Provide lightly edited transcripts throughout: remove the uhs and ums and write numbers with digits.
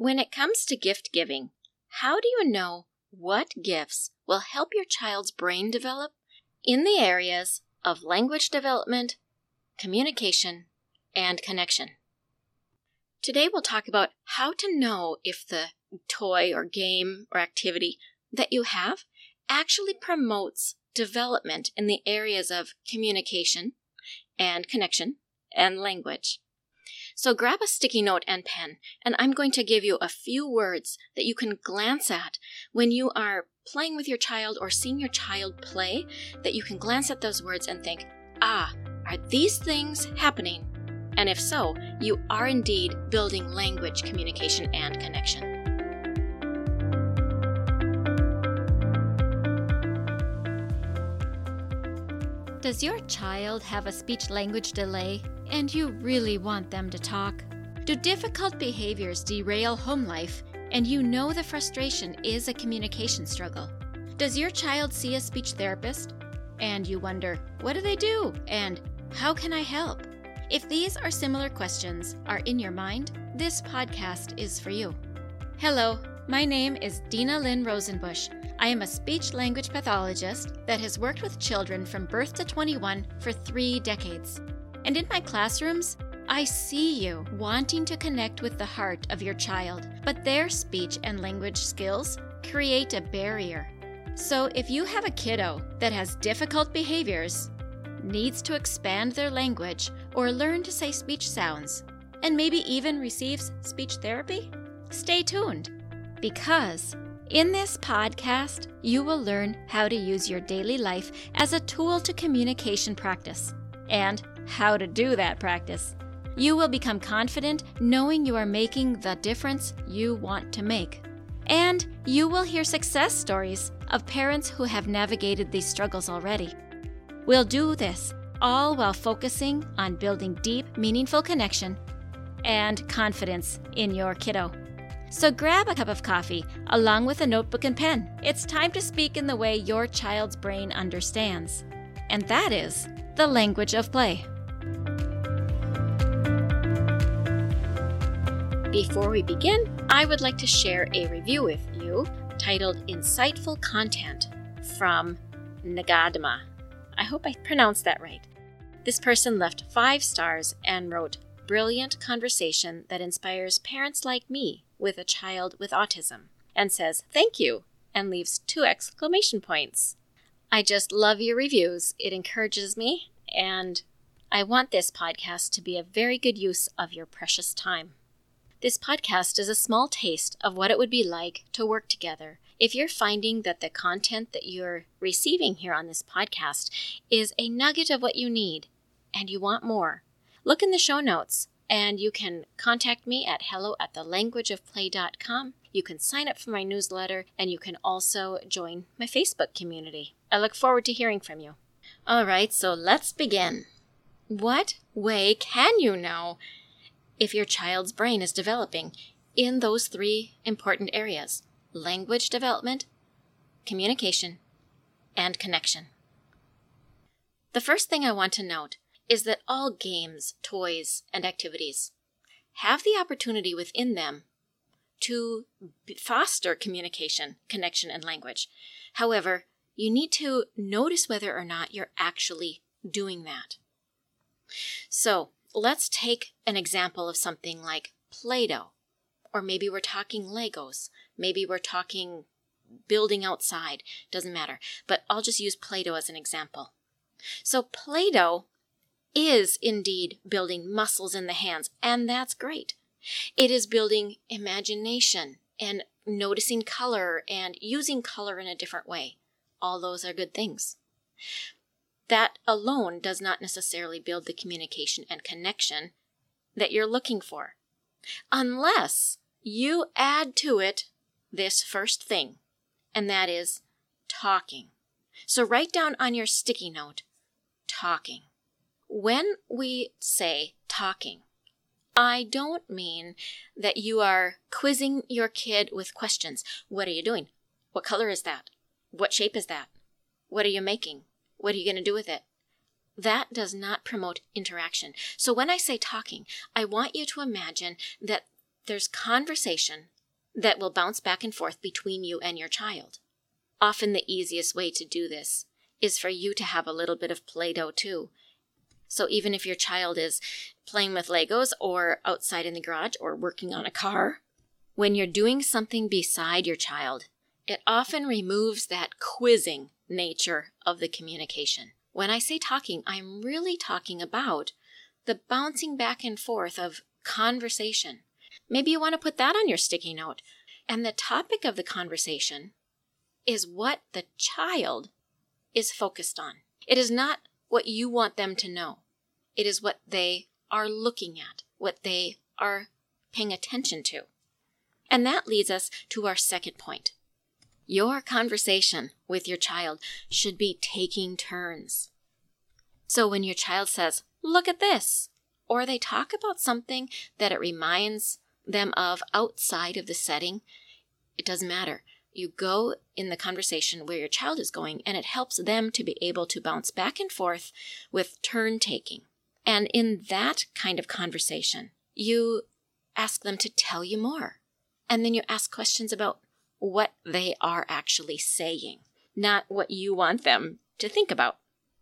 When it comes to gift giving, how do you know what gifts will help your child's brain develop in the areas of language development, communication, and connection? Today we'll talk about how to know if the toy or game or activity that you have actually promotes development in the areas of communication and connection and language. So grab a sticky note and pen, and I'm going to give you a few words that you can glance at when you are playing with your child or seeing your child play, that you can glance at those words and think, are these things happening? And if so, you are indeed building language, communication, and connection. Does your child have a speech-language delay? And you really want them to talk? Do difficult behaviors derail home life, and you know the frustration is a communication struggle? Does your child see a speech therapist, and you wonder, what do they do, and how can I help? If these or similar questions are in your mind, this podcast is for you. Hello, my name is Dina Lynn Rosenbush. I am a speech-language pathologist that has worked with children from birth to 21 for 3 decades. And in my classrooms, I see you wanting to connect with the heart of your child, but their speech and language skills create a barrier. So if you have a kiddo that has difficult behaviors, needs to expand their language or learn to say speech sounds, and maybe even receives speech therapy, stay tuned, because in this podcast, you will learn how to use your daily life as a tool to communication practice, and how to do that practice. You will become confident knowing you are making the difference you want to make. And you will hear success stories of parents who have navigated these struggles already. We'll do this all while focusing on building deep, meaningful connection and confidence in your kiddo. So grab a cup of coffee along with a notebook and pen. It's time to speak in the way your child's brain understands. And that is the language of play. Before we begin, I would like to share a review with you titled Insightful Content from Nagadma. I hope I pronounced that right. This person left 5 stars and wrote, "Brilliant conversation that inspires parents like me with a child with autism," and says, "Thank you," and leaves 2 exclamation points. I just love your reviews. It encourages me, and I want this podcast to be a very good use of your precious time. This podcast is a small taste of what it would be like to work together. If you're finding that the content that you're receiving here on this podcast is a nugget of what you need and you want more, look in the show notes and you can contact me at hello@thelanguageofplay.com. You can sign up for my newsletter and you can also join my Facebook community. I look forward to hearing from you. All right, so let's begin. What way can you know if your child's brain is developing in those 3 important areas, language development, communication, and connection? The first thing I want to note is that all games, toys, and activities have the opportunity within them to foster communication, connection, and language. However, you need to notice whether or not you're actually doing that. So, let's take an example of something like Play-Doh, or maybe we're talking Legos, maybe we're talking building outside, doesn't matter, but I'll just use Play-Doh as an example. So Play-Doh is indeed building muscles in the hands, and that's great. It is building imagination and noticing color and using color in a different way. All those are good things. That alone does not necessarily build the communication and connection that you're looking for, unless you add to it this first thing, and that is talking. So write down on your sticky note, talking. When we say talking, I don't mean that you are quizzing your kid with questions. What are you doing? What color is that? What shape is that? What are you making? What are you going to do with it? That does not promote interaction. So when I say talking, I want you to imagine that there's conversation that will bounce back and forth between you and your child. Often the easiest way to do this is for you to have a little bit of Play-Doh too. So even if your child is playing with Legos or outside in the garage or working on a car, when you're doing something beside your child, it often removes that quizzing nature of the communication. When I say talking, I'm really talking about the bouncing back and forth of conversation. Maybe you want to put that on your sticky note. And the topic of the conversation is what the child is focused on. It is not what you want them to know. It is what they are looking at, what they are paying attention to. And that leads us to our second point. Your conversation with your child should be taking turns. So when your child says, "Look at this," or they talk about something that it reminds them of outside of the setting, it doesn't matter. You go in the conversation where your child is going, and it helps them to be able to bounce back and forth with turn taking. And in that kind of conversation, you ask them to tell you more. And then you ask questions about what they are actually saying, not what you want them to think about.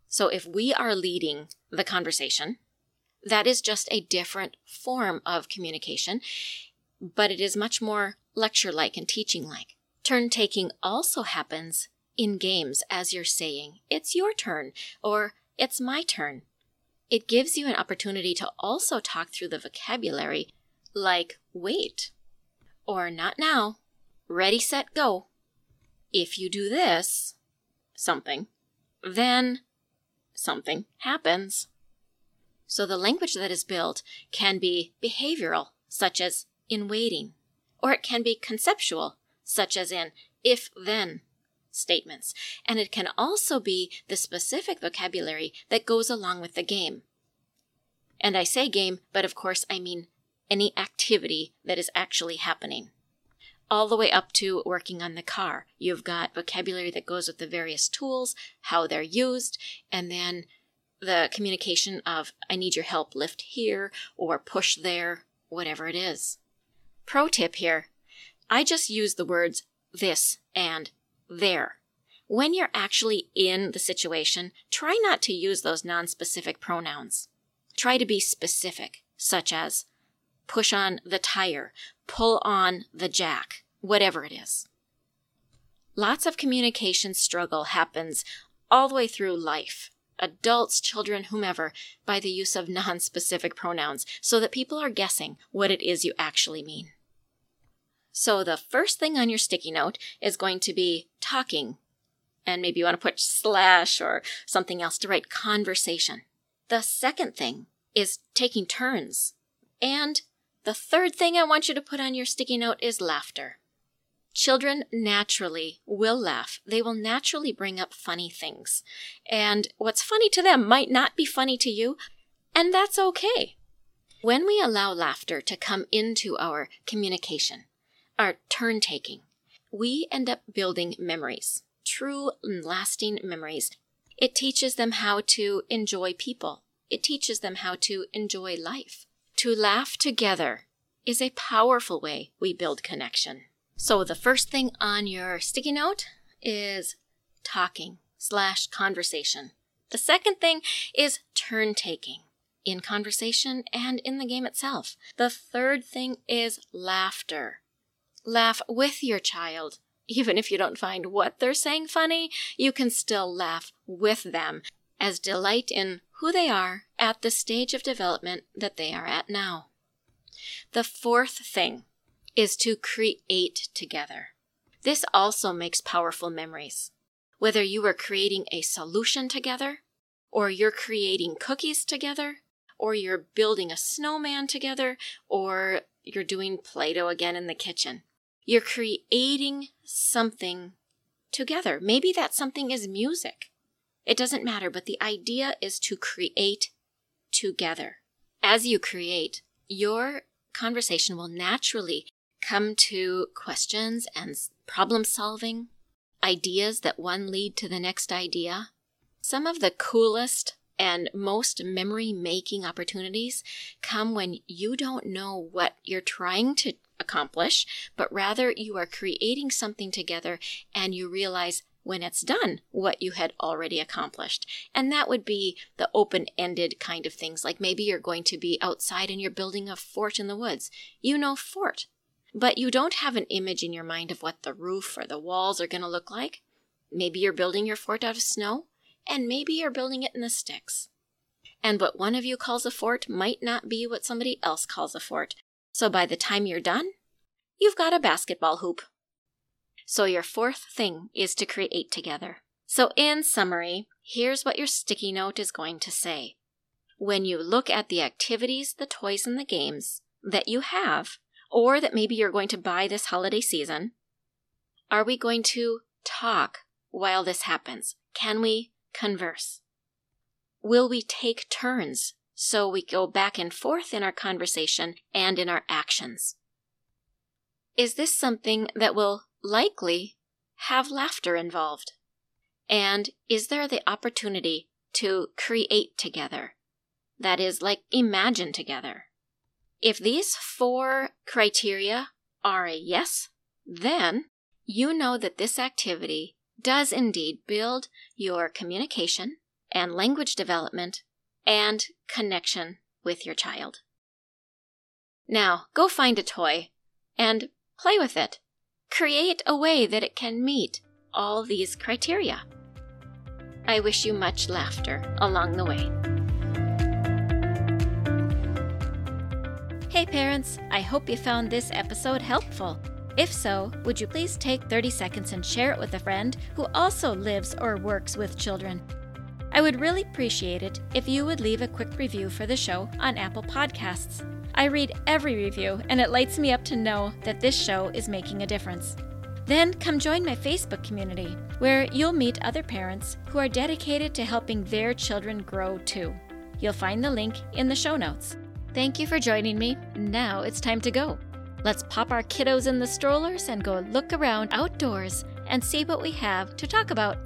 So if we are leading the conversation, that is just a different form of communication, but it is much more lecture-like and teaching-like. Turn-taking also happens in games as you're saying, "It's your turn," or "It's my turn." It gives you an opportunity to also talk through the vocabulary like wait, or not now, ready, set, go. If you do this, something, then something happens. So the language that is built can be behavioral, such as in waiting, or it can be conceptual, such as in if-then statements. And it can also be the specific vocabulary that goes along with the game. And I say game, but of course I mean any activity that is actually happening. All the way up to working on the car. You've got vocabulary that goes with the various tools, how they're used, and then the communication of, "I need your help, lift here," or "push there," whatever it is. Pro tip here. I just use the words this and there. When you're actually in the situation, try not to use those non-specific pronouns. Try to be specific, such as push on the tire, pull on the jack, whatever it is. Lots of communication struggle happens all the way through life, adults, children, whomever, by the use of non-specific pronouns so that people are guessing what it is you actually mean. So the first thing on your sticky note is going to be talking. And maybe you want to put / or something else to write conversation. The second thing is taking turns. And the third thing I want you to put on your sticky note is laughter. Children naturally will laugh. They will naturally bring up funny things. And what's funny to them might not be funny to you. And that's okay. When we allow laughter to come into our communication, our turn-taking, we end up building memories, true and lasting memories. It teaches them how to enjoy people. It teaches them how to enjoy life. To laugh together is a powerful way we build connection. So the first thing on your sticky note is talking / conversation. The second thing is turn-taking in conversation and in the game itself. The third thing is laughter. Laugh with your child. Even if you don't find what they're saying funny, you can still laugh with them as delight in who they are at the stage of development that they are at now. The fourth thing is to create together. This also makes powerful memories. Whether you are creating a solution together, or you're creating cookies together, or you're building a snowman together, or you're doing Play-Doh again in the kitchen. You're creating something together. Maybe that something is music. It doesn't matter, but the idea is to create together. As you create, your conversation will naturally come to questions and problem solving, ideas that one lead to the next idea. Some of the coolest and most memory-making opportunities come when you don't know what you're trying to accomplish, but rather you are creating something together and you realize when it's done what you had already accomplished. And that would be the open-ended kind of things. Like maybe you're going to be outside and you're building a fort in the woods. You know fort, but you don't have an image in your mind of what the roof or the walls are going to look like. Maybe you're building your fort out of snow, and maybe you're building it in the sticks. And what one of you calls a fort might not be what somebody else calls a fort. So by the time you're done, you've got a basketball hoop. So your fourth thing is to create together. So in summary, here's what your sticky note is going to say. When you look at the activities, the toys, and the games that you have, or that maybe you're going to buy this holiday season, are we going to talk while this happens? Can we converse? Will we take turns so we go back and forth in our conversation and in our actions? Is this something that will likely have laughter involved? And is there the opportunity to create together? That is, like, imagine together. If these four criteria are a yes, then you know that this activity does indeed build your communication and language development and connection with your child. Now, go find a toy and play with it. Create a way that it can meet all these criteria. I wish you much laughter along the way. Hey parents, I hope you found this episode helpful. If so, would you please take 30 seconds and share it with a friend who also lives or works with children? I would really appreciate it if you would leave a quick review for the show on Apple Podcasts. I read every review, and it lights me up to know that this show is making a difference. Then come join my Facebook community, where you'll meet other parents who are dedicated to helping their children grow too. You'll find the link in the show notes. Thank you for joining me. Now it's time to go. Let's pop our kiddos in the strollers and go look around outdoors and see what we have to talk about.